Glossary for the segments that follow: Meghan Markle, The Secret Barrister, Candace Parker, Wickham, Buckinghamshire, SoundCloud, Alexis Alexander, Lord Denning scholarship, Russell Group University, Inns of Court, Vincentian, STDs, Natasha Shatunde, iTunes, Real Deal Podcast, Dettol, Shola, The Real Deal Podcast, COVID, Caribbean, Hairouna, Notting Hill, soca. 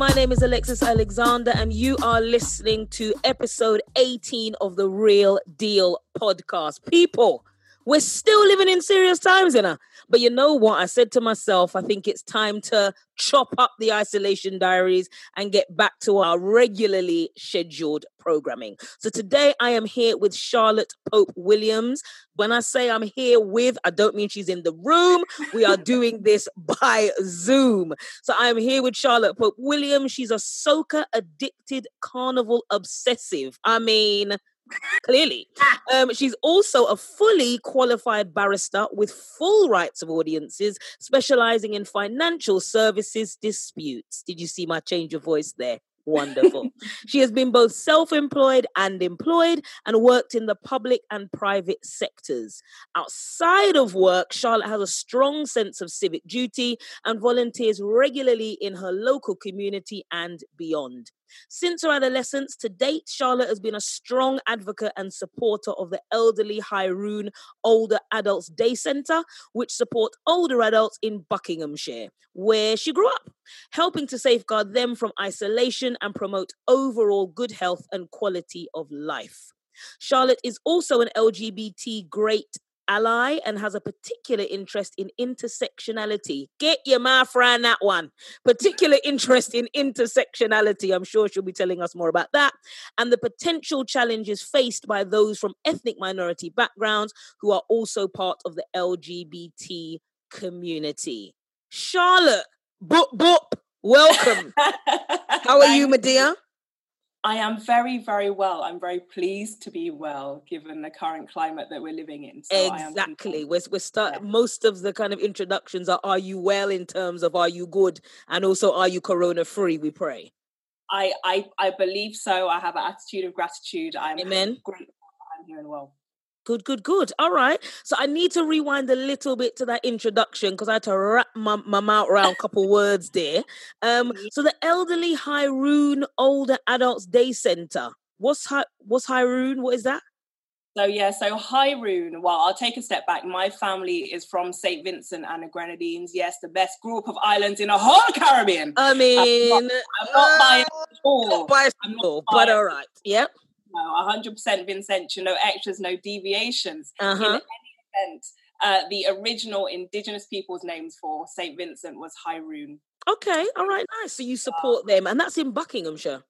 my name is Alexis Alexander, and you are listening to episode 18 of the Real Deal Podcast. People, we're still living in serious times, innit? But you know what? I said to myself, I think it's time to chop up the isolation diaries and get back to our regularly scheduled programming. So today I am here with Charlotte Pope-Williams. When I say I'm here with, I don't mean she's in the room. We are doing this by Zoom. So I'm here with Charlotte Pope-Williams. She's a soca addicted carnival obsessive. I mean, clearly. She's also a fully qualified barrister with full rights of audiences, specializing in financial services disputes. Did you see my change of voice there? Wonderful. She has been both self-employed and employed and worked in the public and private sectors. Outside of work, Charlotte has a strong sense of civic duty and volunteers regularly in her local community and beyond. Since her adolescence to date, Charlotte has been a strong advocate and supporter of the elderly Hairouna Older Adults Day Centre, which supports older adults in Buckinghamshire, where she grew up, helping to safeguard them from isolation and promote overall good health and quality of life. Charlotte is also an LGBT great ally and has a particular interest in intersectionality. Get your mouth around that one. Particular interest in intersectionality. I'm sure she'll be telling us more about that. And the potential challenges faced by those from ethnic minority backgrounds who are also part of the LGBT community. Charlotte, boop, boop, welcome. How are you, my dear? I am very, very well. I'm very pleased to be well, given the current climate that we're living in. So exactly. We're starting. Yeah. Most of the kind of introductions are you well in terms of are you good? And also, are you corona free? We pray. I believe so. I have an attitude of gratitude. I'm grateful I'm here and well. Good. All right. So I need to rewind a little bit to that introduction because I had to wrap my mouth around a couple words there. So the Elderly Hairouna Older Adults Day Centre. What's Hairouna? What is that? So Hairouna, well, I'll take a step back. My family is from St. Vincent and the Grenadines. Yes, the best group of islands in the whole Caribbean. I mean, I'm not biased at all. But all right. Yep. No, 100% Vincentian, no extras, no deviations. In any event, the original Indigenous people's names for St. Vincent was Hairouna. Okay, all right, nice. So you support them, and that's in Buckinghamshire?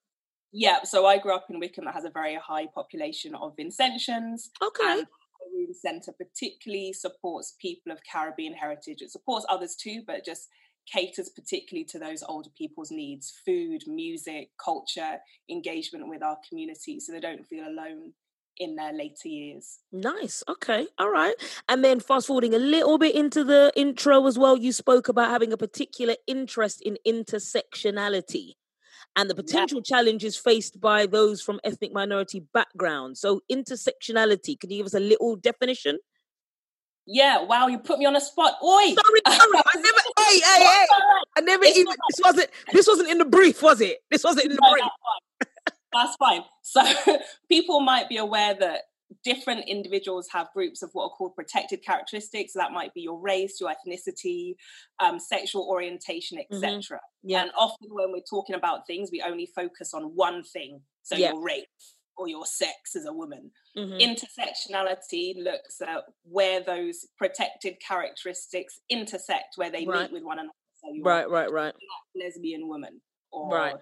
Yeah, so I grew up in Wickham that has a very high population of Vincentians. Okay. Hairouna Centre particularly supports people of Caribbean heritage. It supports others too, but just caters particularly to those older people's needs, food, music, culture, engagement with our community, so they don't feel alone in their later years. Nice. Okay. All right. And then fast forwarding a little bit into the intro as well, you spoke about having a particular interest in intersectionality and the potential challenges faced by those from ethnic minority backgrounds. So intersectionality, can you give us a little definition? Yeah, wow, you put me on the spot. Oi! Sorry. This wasn't in the brief, was it? This wasn't in the brief. That's fine. So people might be aware that different individuals have groups of what are called protected characteristics. So that might be your race, your ethnicity, sexual orientation, etc. And often when we're talking about things, we only focus on one thing. So your race or your sex as a woman. Intersectionality looks at where those protected characteristics intersect, where they meet with one another. So you're a black lesbian woman, or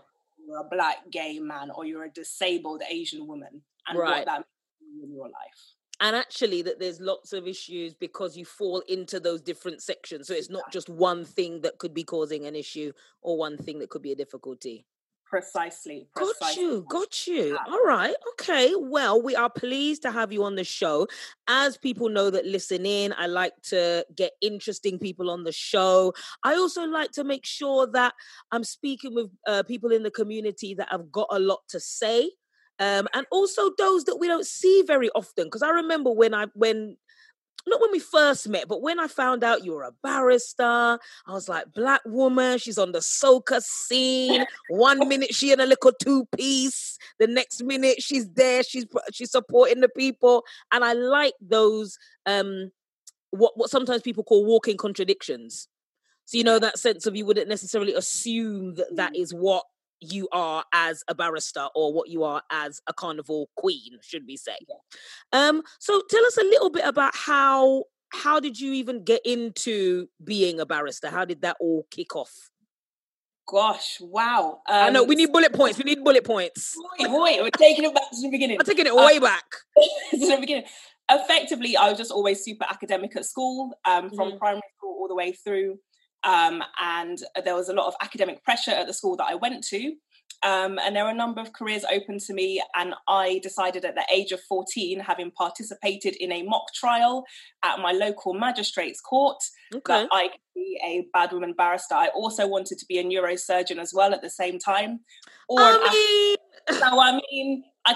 you're a black gay man, or you're a disabled Asian woman, and what that means in your life. And actually that there's lots of issues because you fall into those different sections. So it's not just one thing that could be causing an issue or one thing that could be a difficulty. Precisely. Got you. All right. Okay. Well, we are pleased to have you on the show. As people know that listen in, I like to get interesting people on the show. I also like to make sure that I'm speaking with people in the community that have got a lot to say, and also those that we don't see very often. Because I remember not when we first met, but when I found out you were a barrister, I was like, black woman, she's on the soca scene. 1 minute she in a little two-piece, the next minute she's there, she's supporting the people. And I like those, what sometimes people call walking contradictions. So, you know, that sense of you wouldn't necessarily assume that that is what you are as a barrister or what you are as a carnival queen, should we say. Yeah. So tell us a little bit about how did you even get into being a barrister? How did that all kick off? Gosh, wow. I know, we need bullet points. Boy, we're taking it back to the beginning. I'm taking it way back. To the beginning. Effectively, I was just always super academic at school, from primary school all the way through. And there was a lot of academic pressure at the school that I went to. And there were a number of careers open to me. And I decided at the age of 14, having participated in a mock trial at my local magistrate's court, that I could be a bad woman barrister. I also wanted to be a neurosurgeon as well at the same time. I kept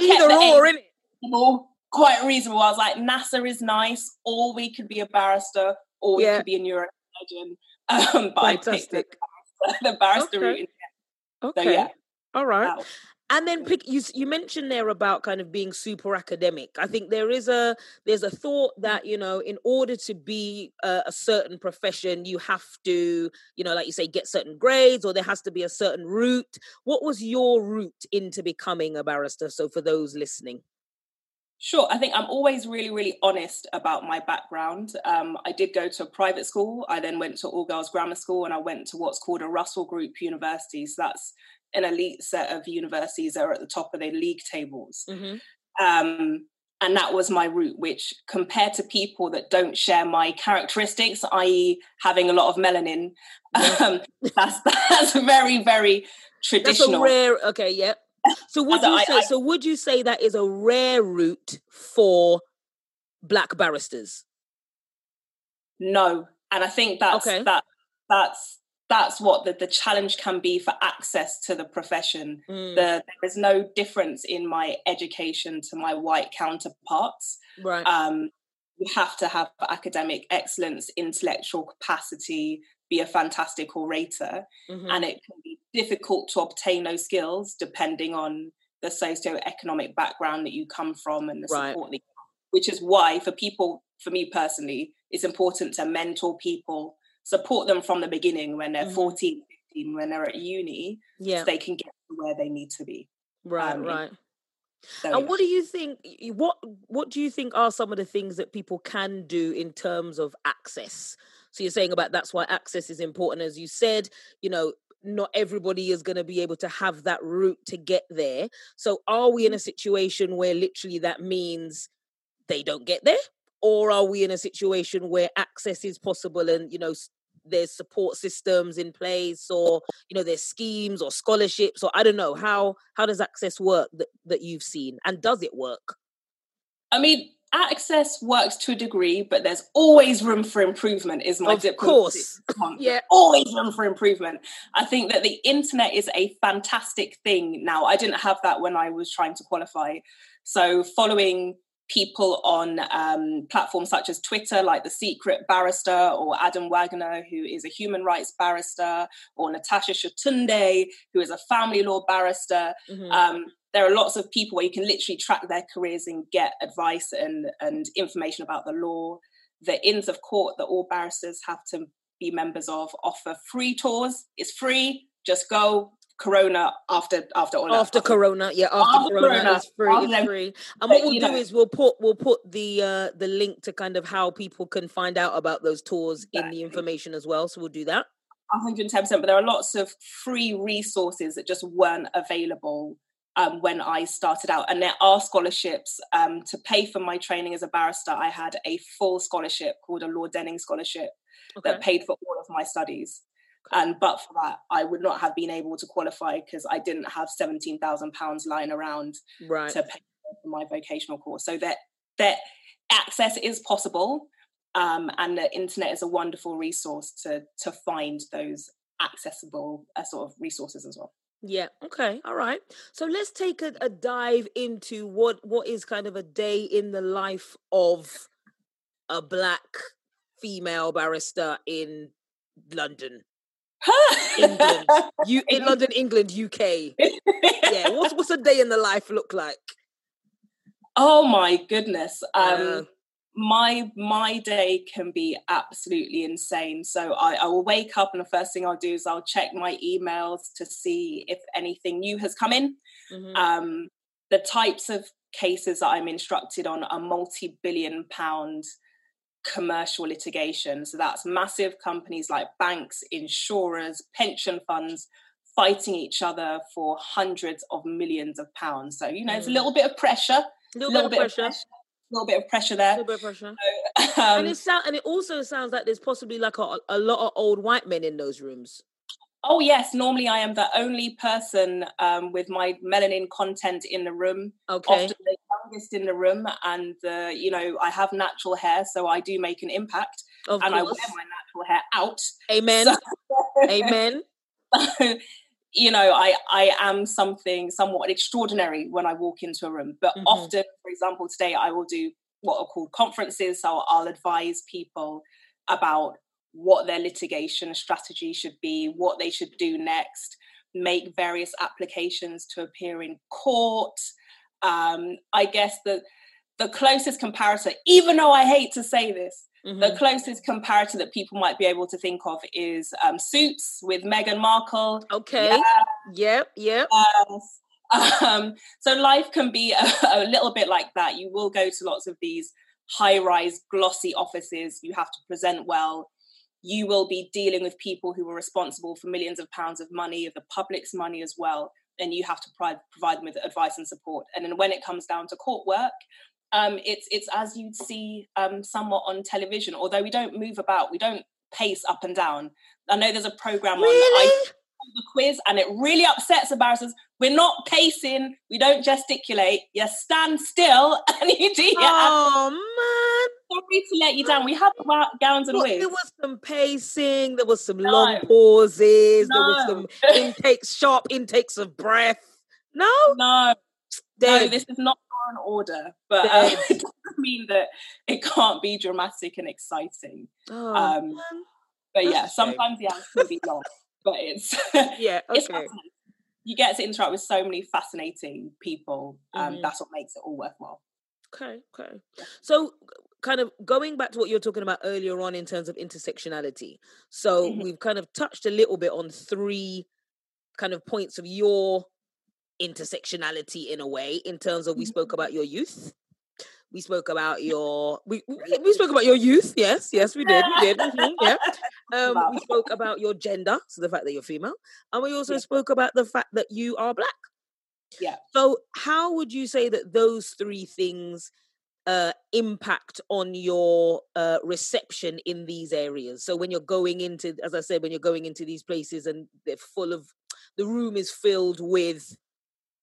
the or in it. Quite reasonable. I was like, NASA is nice, or we could be a barrister, or we could be a neurosurgeon. But fantastic. I picked the barrister route in the end. Okay. So, yeah. All right. Wow. And then you mentioned there about kind of being super academic. I think there's a thought that, you know, in order to be a certain profession, you have to, you know, like you say, get certain grades, or there has to be a certain route. What was your route into becoming a barrister? So for those listening. Sure. I think I'm always really, really honest about my background. I did go to a private school. I then went to all-girls grammar school, and I went to what's called a Russell Group University. So that's an elite set of universities that are at the top of their league tables. Mm-hmm. And that was my route, which compared to people that don't share my characteristics, i.e. having a lot of melanin, that's very, very traditional. That's a rare, okay, yeah. So would you say that is a rare route for Black barristers? No, and I think that's what the challenge can be for access to the profession. There is no difference in my education to my white counterparts. Right. You have to have academic excellence, intellectual capacity, be a fantastic orator, and it can be difficult to obtain those skills depending on the socio-economic background that you come from and the support that you have, which is why for me personally, it's important to mentor people, support them from the beginning when they're 14, 15, when they're at uni, so they can get to where they need to be. Right. So, and what do you think, what do you think are some of the things that people can do in terms of access? So you're saying about that's why access is important, as you said, you know, not everybody is going to be able to have that route to get there. So are we in a situation where literally that means they don't get there? Or are we in a situation where access is possible and, you know, there's support systems in place, or, you know, there's schemes or scholarships, or I don't know, how does access work that you've seen, and does it work? I mean, access works to a degree, but there's always room for improvement is my diplomatic response. Yeah. Always room for improvement. I think that the internet is a fantastic thing now. I didn't have that when I was trying to qualify. So following people on platforms such as Twitter, like The Secret Barrister, or Adam Wagner, who is a human rights barrister, or Natasha Shatunde, who is a family law barrister. There are lots of people where you can literally track their careers and get advice and information about the law. The Inns of Court that all barristers have to be members of offer free tours. It's free. Just go. Corona after Corona it's free. And what we'll do is we'll put the link to kind of how people can find out about those tours in the information as well. So we'll do that. 110%. But there are lots of free resources that just weren't available when I started out, and there are scholarships to pay for my training as a barrister. I had a full scholarship called a Lord Denning scholarship that paid for all of my studies. And but for that, I would not have been able to qualify because I didn't have £17,000 lying around to pay for my vocational course. So that access is possible, and the internet is a wonderful resource to find those accessible sort of resources as well. Yeah. Okay. All right. So let's take a dive into what is kind of a day in the life of a Black female barrister in London. England, you in London, England, UK. Yeah, what's a day in the life look like? Oh my goodness! my day can be absolutely insane. So I will wake up, and the first thing I'll do is I'll check my emails to see if anything new has come in. Mm-hmm. The types of cases that I'm instructed on are multi-billion pound commercial litigation. So that's massive companies like banks, insurers, pension funds, fighting each other for hundreds of millions of pounds. So, you know, it's a little bit of pressure. A little bit of pressure there. So, and it also sounds like there's possibly like a lot of old white men in those rooms. Oh yes, normally I am the only person with my melanin content in the room. Okay. Often the youngest in the room, and you know, I have natural hair, so I do make an impact, of course. I wear my natural hair out. Amen. So, amen. So, you know, I am something somewhat extraordinary when I walk into a room, but often, for example, today I will do what are called conferences, so I'll advise people about what their litigation strategy should be, what they should do next, make various applications to appear in court. I guess the closest comparator, even though I hate to say this, the closest comparator that people might be able to think of is Suits with Meghan Markle. Okay. Yep. So life can be a little bit like that. You will go to lots of these high-rise, glossy offices. You have to present well. You will be dealing with people who are responsible for millions of pounds of money, of the public's money as well, and you have to provide them with advice and support. And then when it comes down to court work, it's as you'd see somewhat on television, although we don't move about, we don't pace up and down. I know there's a programme on the quiz, and it really upsets the barristers. We're not pacing, we don't gesticulate, you stand still and you do your Sorry to let you down. We had gowns and wigs. There was some pacing, there was some long pauses, there was some sharp intakes of breath. No, this is not an order, but it doesn't mean that it can't be dramatic and exciting. But yeah, sometimes the hours can be long, but it's it's fascinating. You get to interact with so many fascinating people. That's what makes it all worthwhile. Okay. So kind of going back to what you were talking about earlier on in terms of intersectionality. So we've kind of touched a little bit on three kind of points of your intersectionality in a way, in terms of we spoke about your youth. We spoke about your we spoke about your youth. Yes, we did. We spoke about your gender, so the fact that you're female, and we also spoke about the fact that you are Black. Yeah. So how would you say that those three things impact on your reception in these areas? So when you're going into, as I said, when you're going into these places and they're full of, the room is filled with,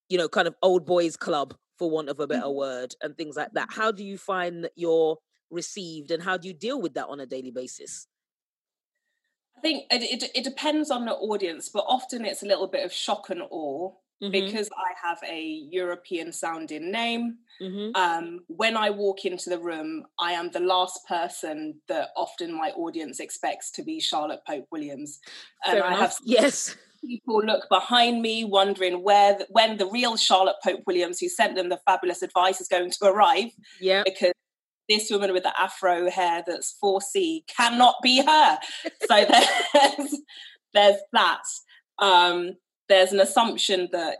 you know, kind of old boys club, for want of a better word, and things like that. How do you find that you're received, and how do you deal with that on a daily basis? I think it depends on the audience, but often it's a little bit of shock and awe. Because I have a European sounding name, when I walk into the room, I am the last person that often my audience expects to be Charlotte Pope-Williams. And I have people look behind me wondering when the real Charlotte Pope-Williams, who sent them the fabulous advice, is going to arrive. Yeah. Because this woman with the afro hair that's 4C cannot be her. So there's that. There's an assumption that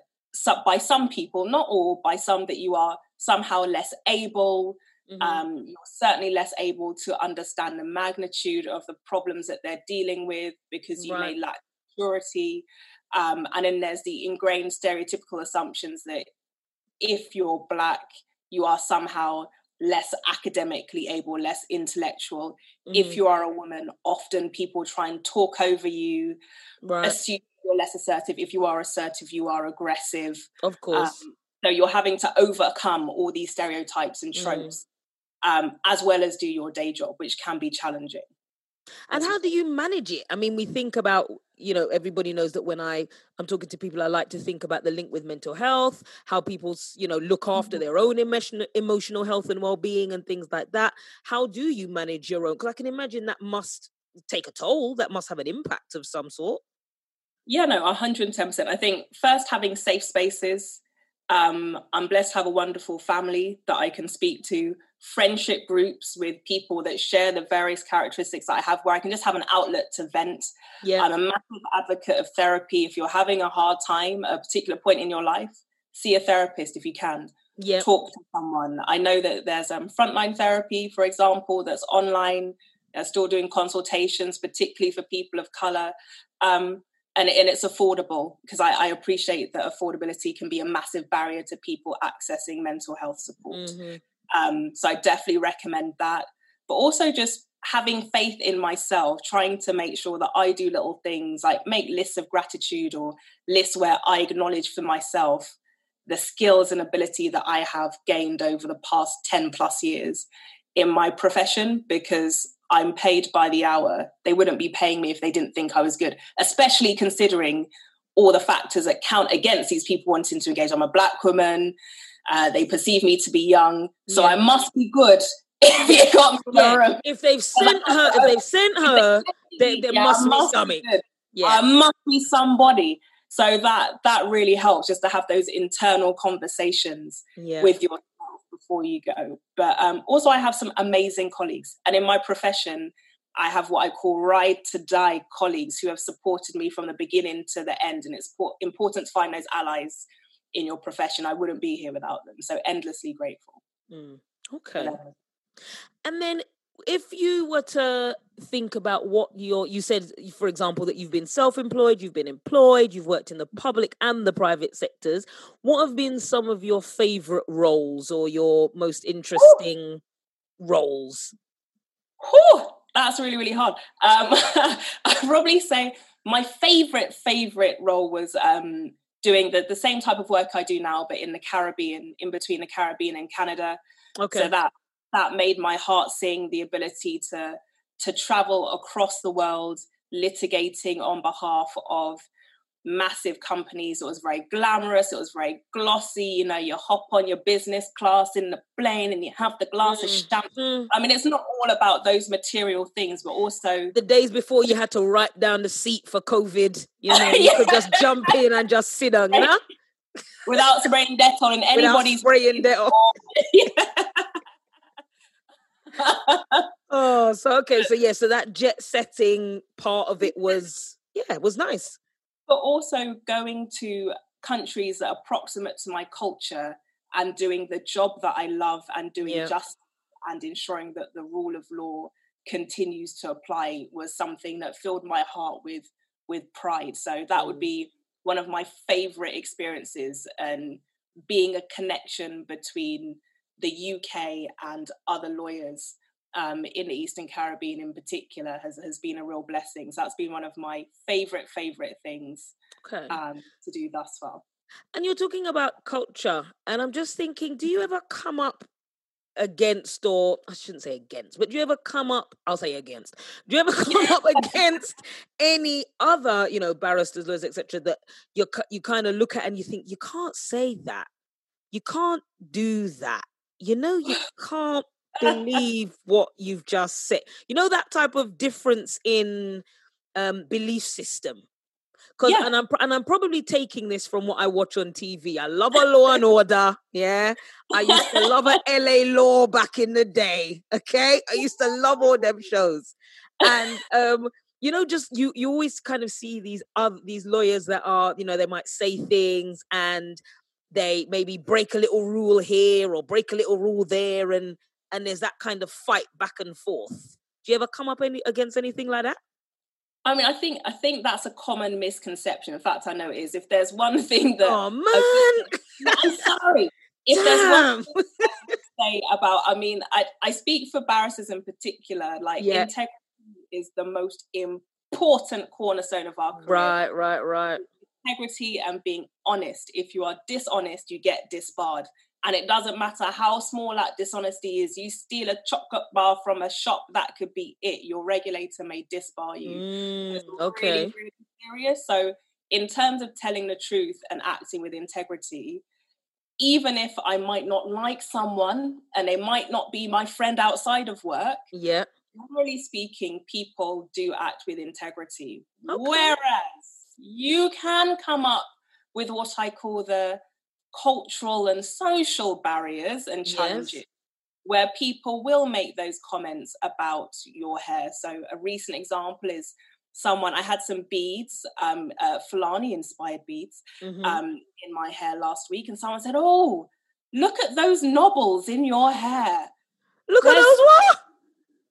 by some people, not all, by some, that you are somehow less able, you're certainly less able to understand the magnitude of the problems that they're dealing with, because you may lack maturity. And then there's the ingrained stereotypical assumptions that if you're Black, you are somehow less academically able, less intellectual. If you are a woman, often people try and talk over you, assume you're less assertive. If you are assertive, you are aggressive. Of course. So you're having to overcome all these stereotypes and tropes, as well as do your day job, which can be challenging. And how do you manage it? I mean, we think about, you know, everybody knows that when I'm talking to people, I like to think about the link with mental health, how people, you know, look after their own emotional health and well-being and things like that. How do you manage your own? Because I can imagine that must take a toll, that must have an impact of some sort. Yeah, no, 110%. I think first having safe spaces. I'm blessed to have a wonderful family that I can speak to. friendship groups with people that share the various characteristics that I have, where I can just have an outlet to vent. Yeah. I'm a massive advocate of therapy. If you're having a hard time at a particular point in your life, see a therapist if you can. Yeah. Talk to someone. I know that there's frontline therapy, for example, that's online. They're still doing consultations, particularly for people of colour. And it's affordable, because I appreciate that affordability can be a massive barrier to people accessing mental health support. Mm-hmm. So I definitely recommend that. But also just having faith in myself, trying to make sure that I do little things like make lists of gratitude or lists where I acknowledge for myself the skills and ability that I have gained over the past 10 plus years in my profession, because I'm paid by the hour. They wouldn't be paying me if they didn't think I was good, especially considering all the factors that count against these people wanting to engage. I'm a Black woman. They perceive me to be young. So I must be good if you got me in the room. If they've sent her, there must be something. I must be somebody. So that really helps, just to have those internal conversations with yourself before you go. But also I have some amazing colleagues. And in my profession, I have what I call ride to die colleagues who have supported me from the beginning to the end. And it's important to find those allies in your profession. I wouldn't be here without them. So endlessly grateful. Mm. Okay. And then if you were to think about what you said, for example, that you've been self-employed, you've been employed, you've worked in the public and the private sectors, what have been some of your favourite roles or your most interesting roles? Whew, that's really, really hard. I'd probably say my favourite role was doing the same type of work I do now, but in the Caribbean, in between the Caribbean and Canada. Okay. So that made my heart sing, the ability to travel across the world, litigating on behalf of massive companies. It was very glamorous. It was very glossy. You know, you hop on your business class in the plane and you have the glass of champagne. I mean, it's not all about those material things, but also... The days before you had to write down the seat for COVID, you know, you could just jump in and just sit on, you know? Without spraying Dettol in anybody's... Oh, so that jet setting part of it was, it was nice. But also going to countries that are proximate to my culture and doing the job that I love and doing justice and ensuring that the rule of law continues to apply was something that filled my heart with pride. So that would be one of my favourite experiences, and being a connection between the UK and other lawyers in the Eastern Caribbean in particular has been a real blessing. So that's been one of my favourite things to do thus far. And you're talking about culture, and I'm just thinking, do you ever come up against, or I shouldn't say against, but do you ever come up, I'll say against, do you ever come up against any other, you know, barristers, lawyers, etc., that you kind of look at and you think, you can't say that, you can't do that? You know, you can't believe what you've just said. You know, that type of difference in belief system. And I'm probably taking this from what I watch on TV. I love a Law and Order. Yeah. I used to love a LA Law back in the day. Okay. I used to love all them shows. And, you know, just you always kind of see these lawyers that are, you know, they might say things and they maybe break a little rule here or break a little rule there, and there's that kind of fight back and forth. Do you ever come up against anything like that? I mean, I think that's a common misconception. In fact, I know it is. If there's one thing that... Oh, man! I'm sorry. If there's one thing to say about... I mean, I speak for barristers in particular. Like, integrity is the most important cornerstone of our career. Right. Integrity and being honest. If you are dishonest, you get disbarred, and it doesn't matter how small that dishonesty is. You steal a chocolate bar from a shop, that could be it. Your regulator may disbar you. Really, really serious. So in terms of telling the truth and acting with integrity, even if I might not like someone and they might not be my friend outside of work, generally speaking, people do act with integrity. Whereas you can come up with what I call the cultural and social barriers and challenges, where people will make those comments about your hair. So a recent example is someone, I had some beads, Fulani-inspired beads, in my hair last week, and someone said, "Oh, look at those knobbles in your hair. Look at those what?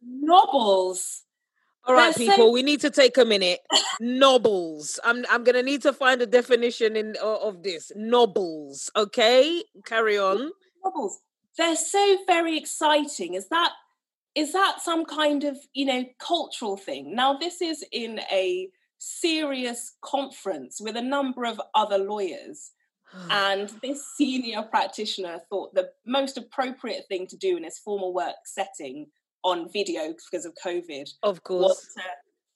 Knobbles." All right, people, we need to take a minute. Knobbles. I'm going to need to find a definition of this. Knobbles, okay? Carry on. Knobbles. They're so very exciting. Is that some kind of, cultural thing? Now, this is in a serious conference with a number of other lawyers. And this senior practitioner thought the most appropriate thing to do in his formal work setting on video, because of COVID, of course, was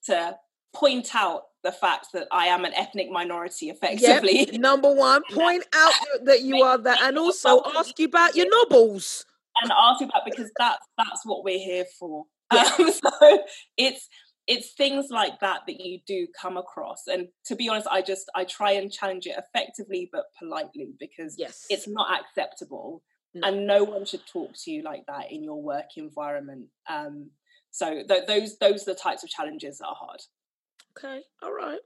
to point out the fact that I am an ethnic minority, effectively. Yep. Number one, point out that you are that, and also ask you about your knobbles. And ask you about, because that's what we're here for. Yeah. So it's things like that you do come across. And to be honest, I try and challenge it effectively but politely, because it's not acceptable. No. And no one should talk to you like that in your work environment. So those are the types of challenges that are hard. Okay, all right.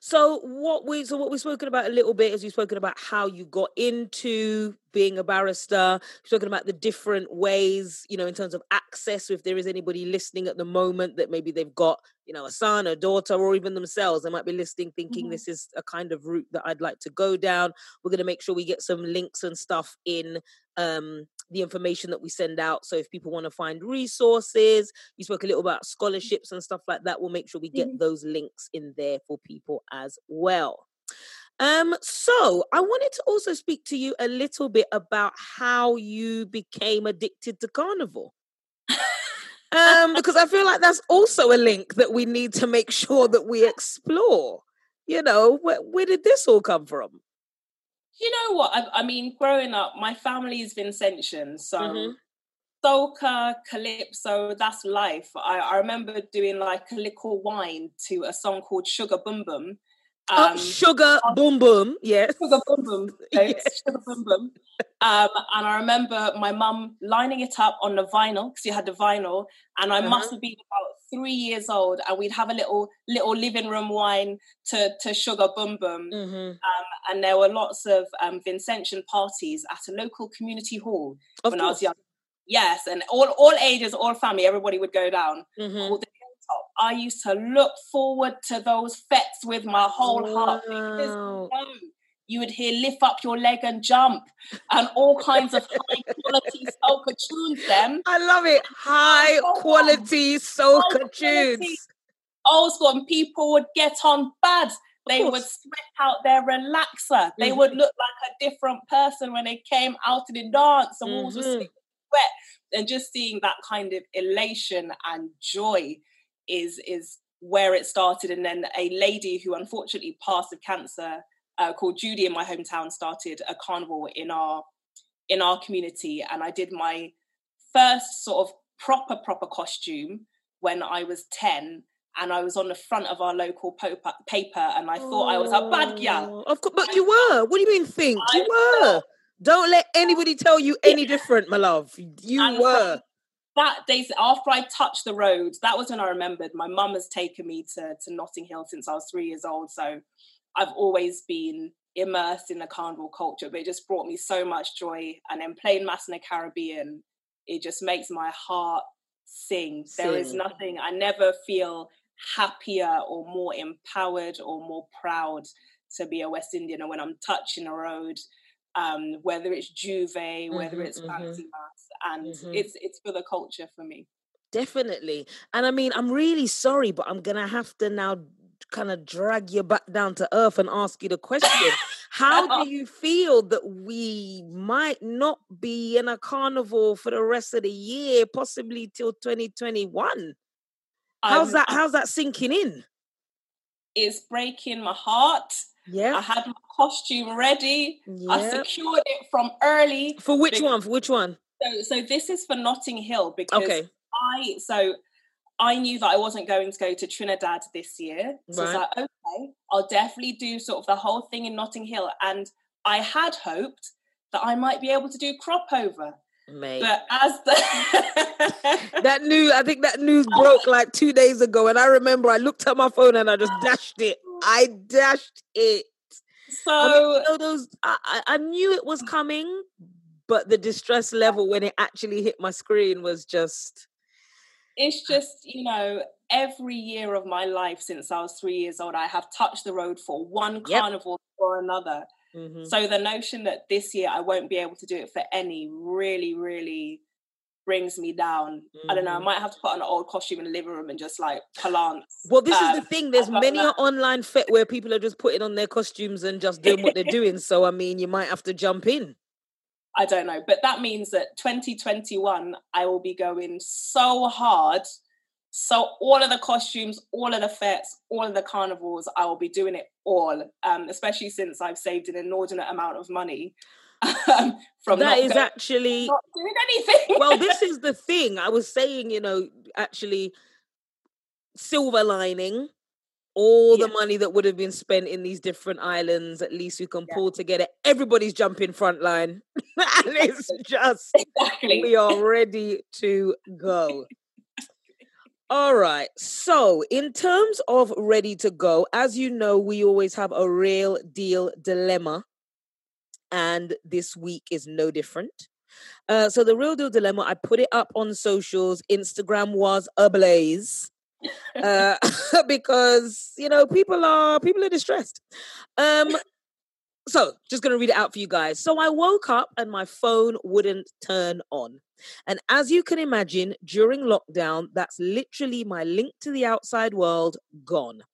So what we've spoken about a little bit is we've spoken about how you got into being a barrister. We've spoken about the different ways, in terms of access, if there is anybody listening at the moment that maybe they've got, a son, a daughter, or even themselves, they might be listening thinking this is a kind of route that I'd like to go down. We're going to make sure we get some links and stuff in the information that we send out. So if people want to find resources, you spoke a little about scholarships and stuff like that. We'll make sure we get those links in there for people as well. So I wanted to also speak to you a little bit about how you became addicted to carnival. Because I feel like that's also a link that we need to make sure that we explore. Where did this all come from? You know what? I mean, growing up, my family is Vincentian, so soca, calypso, that's life. I remember doing like a little wine to a song called Sugar Boom Boom. Sugar Boom Boom, yes. Sugar Boom Boom. So yes. Sugar Boom Boom. And I remember my mum lining it up on the vinyl, because you had the vinyl, and I must have been about 3 years old, and we'd have a little living room wine to Sugar Boom Boom. And there were lots of Vincentian parties at a local community hall when I was young. Yes, and all ages, all family, everybody would go down. All the I used to look forward to those fetes with my whole heart, because you would hear "Lift Up Your Leg and Jump" and all kinds of high quality soca tunes. I love it. High quality soca tunes. Old school, and people would get on bad. They would sweat out their relaxer. They would look like a different person when they came out of the dance, and walls were slick wet. And just seeing that kind of elation and joy is where it started. And then a lady who unfortunately passed of cancer, called Judy, in my hometown, started a carnival in our community, and I did my first sort of proper costume when I was 10, and I was on the front of our local paper, and I thought I was a bad girl. Of course, but you were. What do you mean think? You were. Don't let anybody tell you any different, my love. You were. That day, after I touched the road, that was when I remembered. My mum has taken me to Notting Hill since I was 3 years old, so I've always been immersed in the carnival culture, but it just brought me so much joy. And then playing Mass in the Caribbean, it just makes my heart sing. There is nothing, I never feel happier or more empowered or more proud to be a West Indian. And when I'm touching the road, whether it's Jouvert, whether it's Fancy Mass, and it's for the culture for me. Definitely. And I mean, I'm really sorry, but I'm going to have to now kind of drag you back down to earth and ask you the question. How do you feel that we might not be in a carnival for the rest of the year, possibly till 2021? How's that sinking in? It's breaking my heart. Yeah, I had my costume ready. Yep. I secured it from early. For which one? So this is for Notting Hill, because I knew that I wasn't going to go to Trinidad this year. So I was like, okay, I'll definitely do sort of the whole thing in Notting Hill. And I had hoped that I might be able to do Cropover. Mate. But as that news, I think that news broke like 2 days ago, and I remember I looked at my phone and I just dashed it. I dashed it. So I knew it was coming, but the distress level when it actually hit my screen was just. It's just, you know, every year of my life since I was 3 years old, I have touched the road for one carnival or another. Mm-hmm. So the notion that this year I won't be able to do it for any really, really brings me down. Mm-hmm. I don't know. I might have to put on an old costume in the living room and just like palance. Well, this is the thing. There's many online fit where people are just putting on their costumes and just doing what they're doing. So, I mean, you might have to jump in. I don't know. But that means that 2021, I will be going so hard. So all of the costumes, all of the fetes, all of the carnivals, I will be doing it all, especially since I've saved an inordinate amount of money from that is actually not doing anything. Well, this is the thing I was saying, you know, actually silver lining, all the money that would have been spent in these different islands, at least you can pull together. Everybody's jumping frontline and it's just, we are ready to go. All right. So in terms of ready to go, as you know, we always have a real deal dilemma. And this week is no different. So the real deal dilemma, I put it up on socials. Instagram was ablaze because, you know, people are distressed. So just going to read it out for you guys. So I woke up and my phone wouldn't turn on. And as you can imagine, during lockdown, that's literally my link to the outside world gone.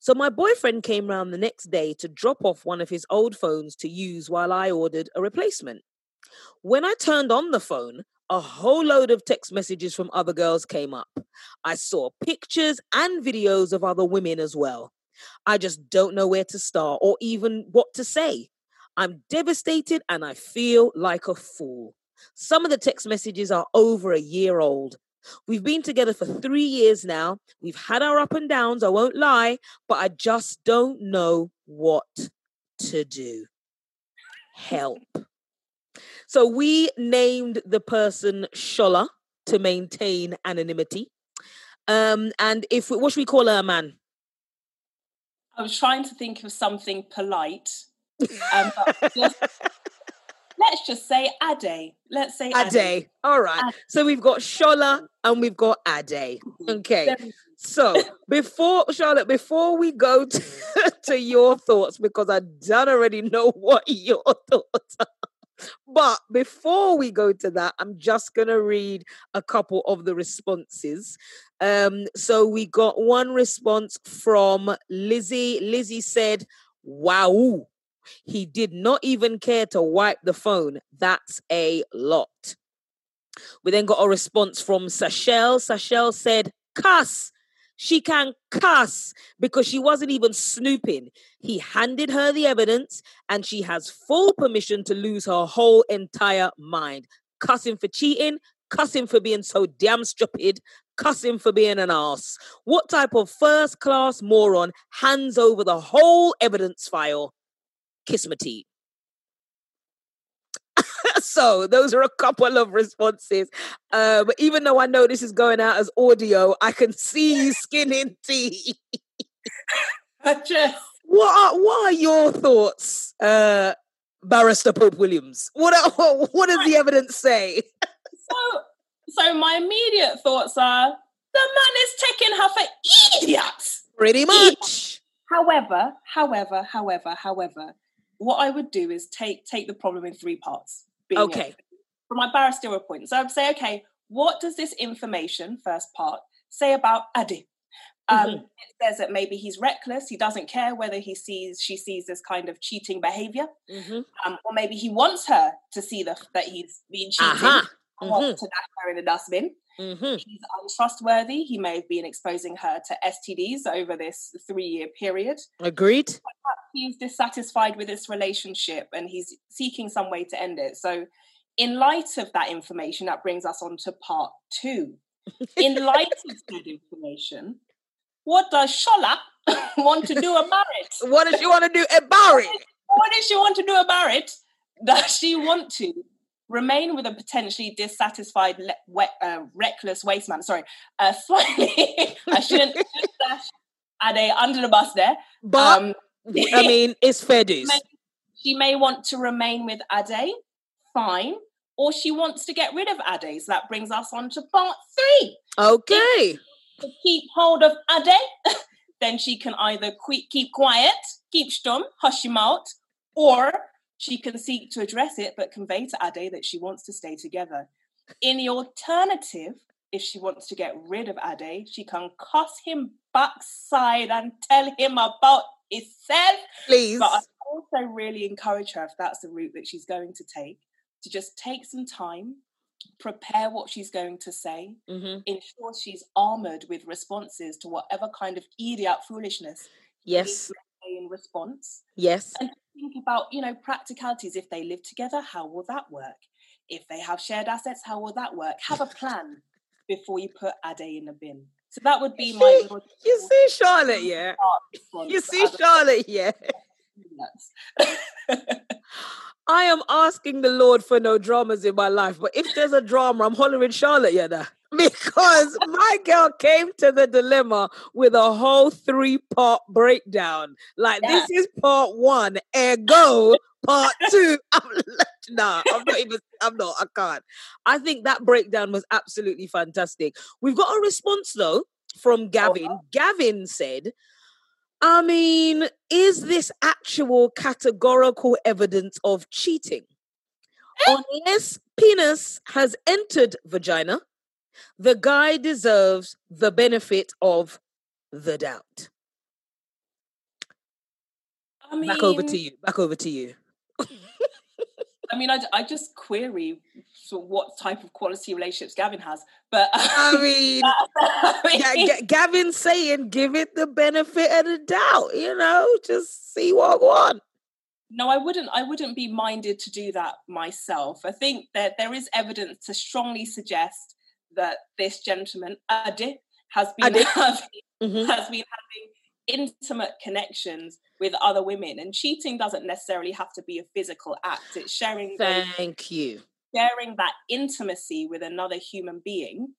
So my boyfriend came round the next day to drop off one of his old phones to use while I ordered a replacement. When I turned on the phone, a whole load of text messages from other girls came up. I saw pictures and videos of other women as well. I just don't know where to start or even what to say. I'm devastated and I feel like a fool. Some of the text messages are over a year old. We've been together for 3 years now. We've had our up and downs, I won't lie, but I just don't know what to do. Help. So we named the person Shola to maintain anonymity. And if what should we call her, man? I was trying to think of something polite. But let's just say Ade. Let's say Ade. Ade. All right. Ade. So we've got Shola and we've got Ade. Okay. So Charlotte, before we go to your thoughts, because I don't already know what your thoughts are. But before we go to that, I'm just going to read a couple of the responses. So we got one response from Lizzie. Lizzie said, wow. He did not even care to wipe the phone. That's a lot. We then got a response from Sachelle. Sachelle said, cuss. She can cuss because she wasn't even snooping. He handed her the evidence and she has full permission to lose her whole entire mind. Cussing for cheating, cussing for being so damn stupid, cussing for being an ass. What type of first class moron hands over the whole evidence file? Kiss my teeth. So those are a couple of responses. But even though I know this is going out as audio, I can see you skinning tea. What are your thoughts, Barrister Pope-Williams? What does the evidence say? So my immediate thoughts are, the man is taking her for idiots. Pretty much. However, what I would do is take the problem in three parts. Okay. From my barrister point. So I'd say, okay, what does this information, first part, say about Adi? It says that maybe he's reckless. He doesn't care whether she sees this kind of cheating behavior. Mm-hmm. Or maybe he wants her to see that he's been cheating. Uh-huh. Mm-hmm. Wants to dash her in the dustbin. Mm-hmm. He's untrustworthy. He may have been exposing her to STDs over this 3-year period. Agreed. He's dissatisfied with this relationship and he's seeking some way to end it. So in light of that information, that brings us on to part two. In light of that information, what does Shola want to do about it? What does she want to do about it? Does she want to remain with a potentially dissatisfied, reckless waste man. Sorry, slightly. I shouldn't add a under the bus there. But, I mean, it's fair dues. She may want to remain with Ade, fine. Or she wants to get rid of Ade. So that brings us on to part three. Okay. If she can keep hold of Ade, then she can either keep quiet, keep stum, hush him out, or she can seek to address it, but convey to Ade that she wants to stay together. In the alternative, if she wants to get rid of Ade, she can cuss him backside and tell him about himself. Please. But I also really encourage her, if that's the route that she's going to take, to just take some time, prepare what she's going to say, ensure she's armoured with responses to whatever kind of idiot foolishness yes. you say in response. Yes. And think about, you know, practicalities. If they live together, how will that work? If they have shared assets, how will that work? Have a plan before you put Ade in the bin. So that would be my... You see Charlotte, yeah? You see Charlotte, yeah? I am asking the Lord for no dramas in my life, but if there's a drama, I'm hollering Charlotte, yeah, nah. Because my girl came to the dilemma with a whole 3-part breakdown. Like, yeah. This is part 1, ergo part 2. I can't. I think that breakdown was absolutely fantastic. We've got a response, though, from Gavin. Uh-huh. Gavin said... I mean, is this actual categorical evidence of cheating? Unless penis has entered vagina, the guy deserves the benefit of the doubt. I mean, Back over to you. I mean, I just query sort of what type of quality relationships Gavin has. But Gavin's saying, give it the benefit of the doubt, you know, just see what I want. No, I wouldn't be minded to do that myself. I think that there is evidence to strongly suggest that this gentleman, Ade, has been having intimate connections with other women, and cheating doesn't necessarily have to be a physical act. It's sharing that intimacy with another human being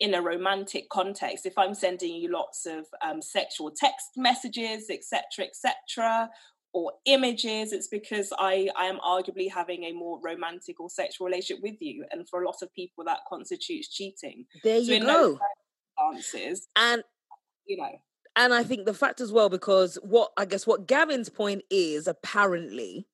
in a romantic context. If I'm sending you lots of sexual text messages, etc., or images, it's because I am arguably having a more romantic or sexual relationship with you, and for a lot of people that constitutes cheating. There you go. Answers and you know. And I think the fact as well, because what Gavin's point is, apparently,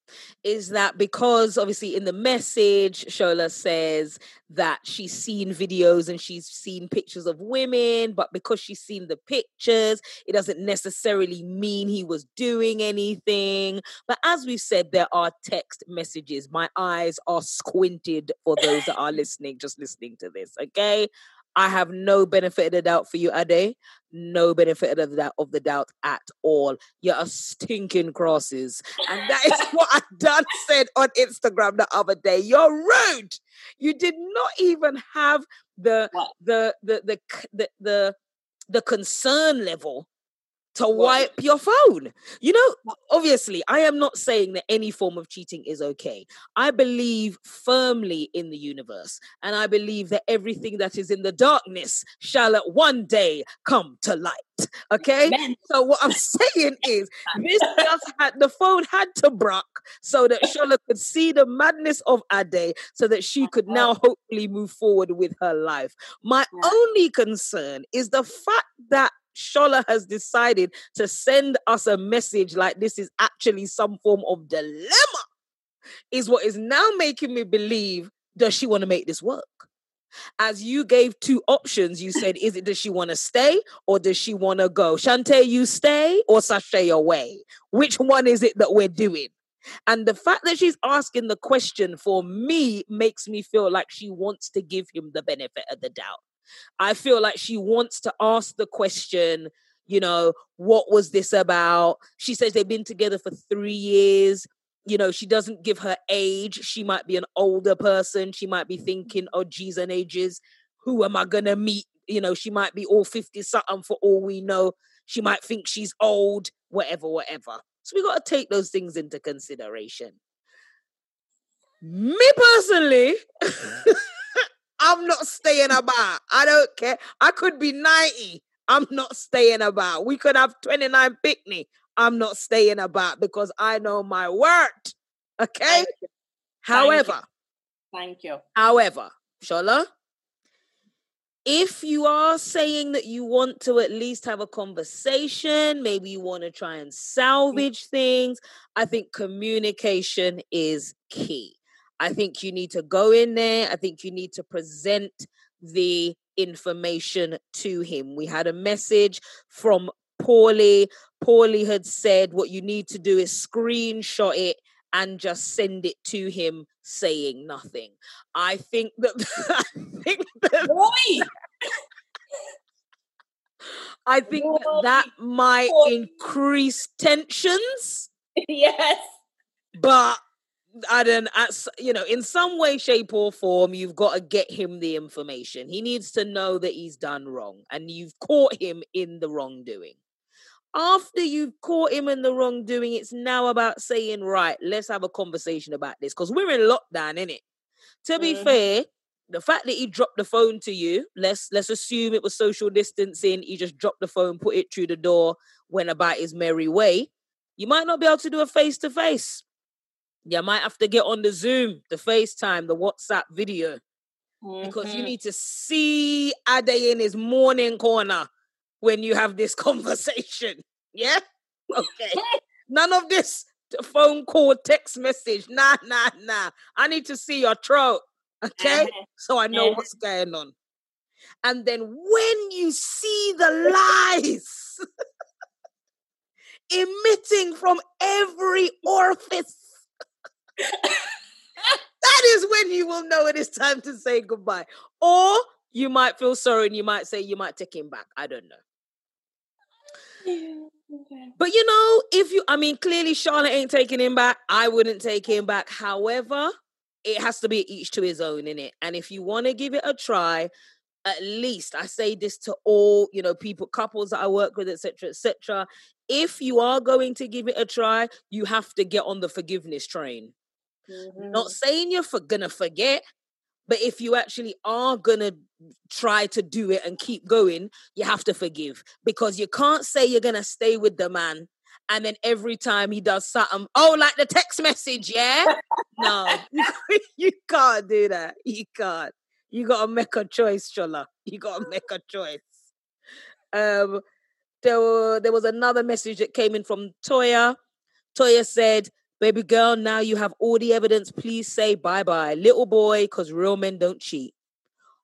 is that because obviously in the message, Shola says that she's seen videos and she's seen pictures of women, but because she's seen the pictures, it doesn't necessarily mean he was doing anything. But as we've said, there are text messages. My eyes are squinted for those that are listening, just listening to this, okay? I have no benefit of the doubt for you, Ade. No benefit of the doubt at all. You're a stinking crosses. And that is what I done said on Instagram the other day. You're rude. You did not even have the concern level to wipe your phone. You know, obviously, I am not saying that any form of cheating is okay. I believe firmly in the universe, and I believe that everything that is in the darkness shall at one day come to light. Okay? Amen. So what I'm saying is this just the phone had to brock so that Shola could see the madness of Ade, so that she could now hopefully move forward with her life. My only concern is the fact that Shola has decided to send us a message like this is actually some form of dilemma, is what is now making me believe, does she want to make this work? As you gave 2 options, you said, does she want to stay or does she want to go? Shante, you stay or sashay away? Which one is it that we're doing? And the fact that she's asking the question for me makes me feel like she wants to give him the benefit of the doubt. I feel like she wants to ask the question, you know, what was this about? She says they've been together for 3 years. You know, she doesn't give her age. She might be an older person. She might be thinking, oh, geez, and ages. Who am I going to meet? You know, she might be all 50-something for all we know. She might think she's old, whatever. So we got to take those things into consideration. Me personally, I'm not staying about. I don't care. I could be 90. I'm not staying about. We could have 29 picnic. I'm not staying about because I know my word. Okay? However, Shola, if you are saying that you want to at least have a conversation, maybe you want to try and salvage things, I think communication is key. I think you need to go in there. I think you need to present the information to him. We had a message from Paulie. Paulie had said, what you need to do is screenshot it and just send it to him saying nothing. I think that might increase tensions. Yes. But I don't, you know, in some way, shape or form, you've got to get him the information. He needs to know that he's done wrong and you've caught him in the wrongdoing. After you've caught him in the wrongdoing, it's now about saying, right, let's have a conversation about this because we're in lockdown, innit? To be fair, the fact that he dropped the phone to you, let's assume it was social distancing. He just dropped the phone, put it through the door, went about his merry way. You might not be able to do a face-to-face. You might have to get on the Zoom, the FaceTime, the WhatsApp video because you need to see Ade in his morning corner when you have this conversation. Yeah? Okay. None of this phone call, text message. Nah. I need to see your throat. Okay? So I know what's going on. And then when you see the lies emitting from every orifice, that is when you will know it is time to say goodbye. Or you might feel sorry and you might say you might take him back. I don't know. Okay. But you know, clearly Charlotte ain't taking him back. I wouldn't take him back. However, it has to be each to his own, innit? And if you want to give it a try, at least I say this to all, you know, people, couples that I work with, etc., etc. If you are going to give it a try, you have to get on the forgiveness train. Mm-hmm. Not saying you're gonna forget, but if you actually are gonna try to do it and keep going, you have to forgive because you can't say you're gonna stay with the man and then every time he does something, oh, like the text message, yeah? No, you can't do that. You can't. You got to make a choice, Shola. You got to make a choice. There was another message that came in from Toya. Toya said, baby girl, now you have all the evidence. Please say bye-bye. Little boy, because real men don't cheat.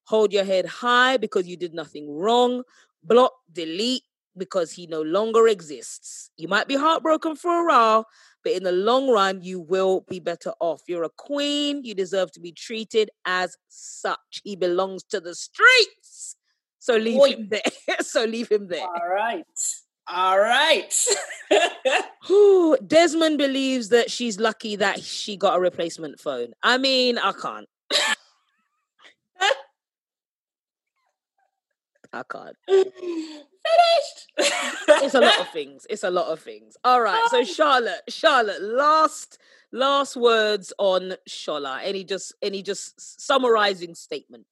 Hold your head high because you did nothing wrong. Block, delete, because he no longer exists. You might be heartbroken for a while, but in the long run, you will be better off. You're a queen. You deserve to be treated as such. He belongs to the streets. So leave him there. All right. Desmond believes that she's lucky that she got a replacement phone. I mean, I can't. Finished. It's a lot of things. All right. So Charlotte, last words on Shola. Any just summarizing statement.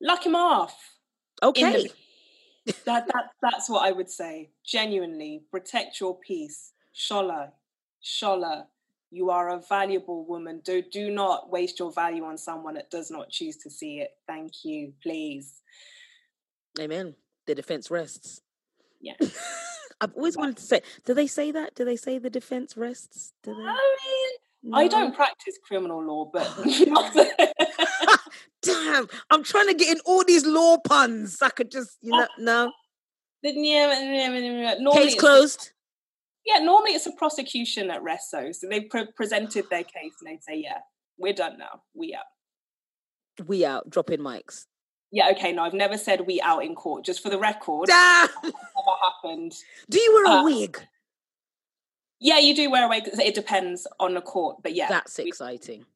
Lock him off. Okay. That's what I would say. Genuinely, protect your peace. Shola, you are a valuable woman. Do not waste your value on someone that does not choose to see it. Thank you, please. Amen. The defense rests. Yeah. I've always wanted to say, do they say that? Do they say the defense rests? Do they? I mean, no. I don't practice criminal law, but... Damn, I'm trying to get in all these law puns. I could just, you know, no. Normally case closed? Normally it's a prosecution at rests, so they've presented their case and they'd say, yeah, we're done now. We out. We out, dropping mics. Yeah, okay, no, I've never said we out in court, just for the record. Damn! That never happened. Do you wear a wig? Yeah, you do wear a wig. It depends on the court, but yeah. That's exciting.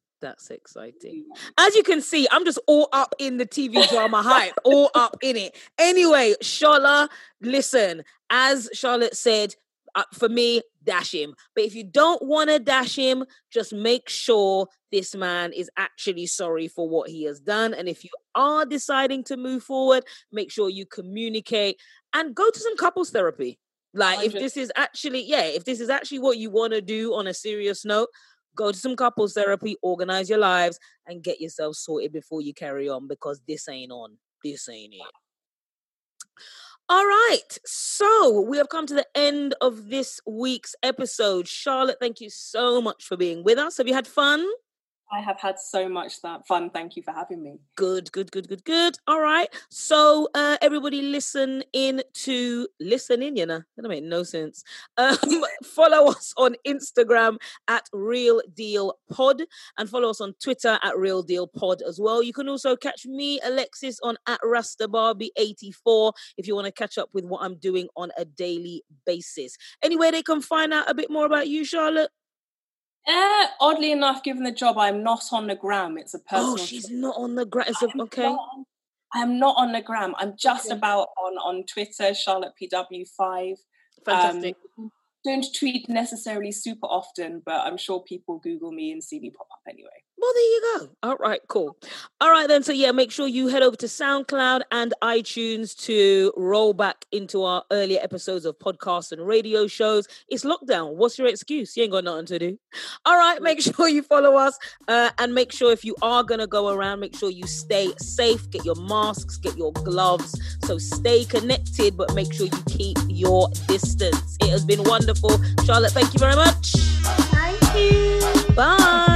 As you can see, I'm just all up in the TV drama hype, all up in it. Anyway, Shola, listen, as Charlotte said, for me, dash him. But if you don't want to dash him, just make sure this man is actually sorry for what he has done. And if you are deciding to move forward, make sure you communicate and go to some couples therapy. Like, 100. If this is actually, if this is actually what you want to do on a serious note, go to some couples therapy, organize your lives, and get yourself sorted before you carry on, because this ain't on. This ain't it. All right, so we have come to the end of this week's episode. Charlotte, thank you so much for being with us. Have you had fun? I have had so much fun. Thank you for having me. Good. All right. So everybody listen in, you know. That made no sense. Follow us on Instagram at Real Deal Pod, and follow us on Twitter at Real Deal Pod as well. You can also catch me, Alexis, on at Rastabarbie84 if you want to catch up with what I'm doing on a daily basis. Anyway, they can find out a bit more about you, Charlotte. Oddly enough, given the job, I'm not on the gram. It's a personal. Oh, she's job. Not on the gram. Okay. I'm not on the gram. I'm just about on Twitter, Charlotte PW5. Fantastic. Don't tweet necessarily super often, but I'm sure people Google me and see me pop up anyway. Well, there you go. All right, cool. All right, then. So, make sure you head over to SoundCloud and iTunes to roll back into our earlier episodes of podcasts and radio shows. It's lockdown. What's your excuse? You ain't got nothing to do. All right, make sure you follow us and make sure if you are going to go around, make sure you stay safe. Get your masks, get your gloves. So stay connected, but make sure you keep your distance. It has been wonderful. Charlotte, thank you very much. Thank you. Bye.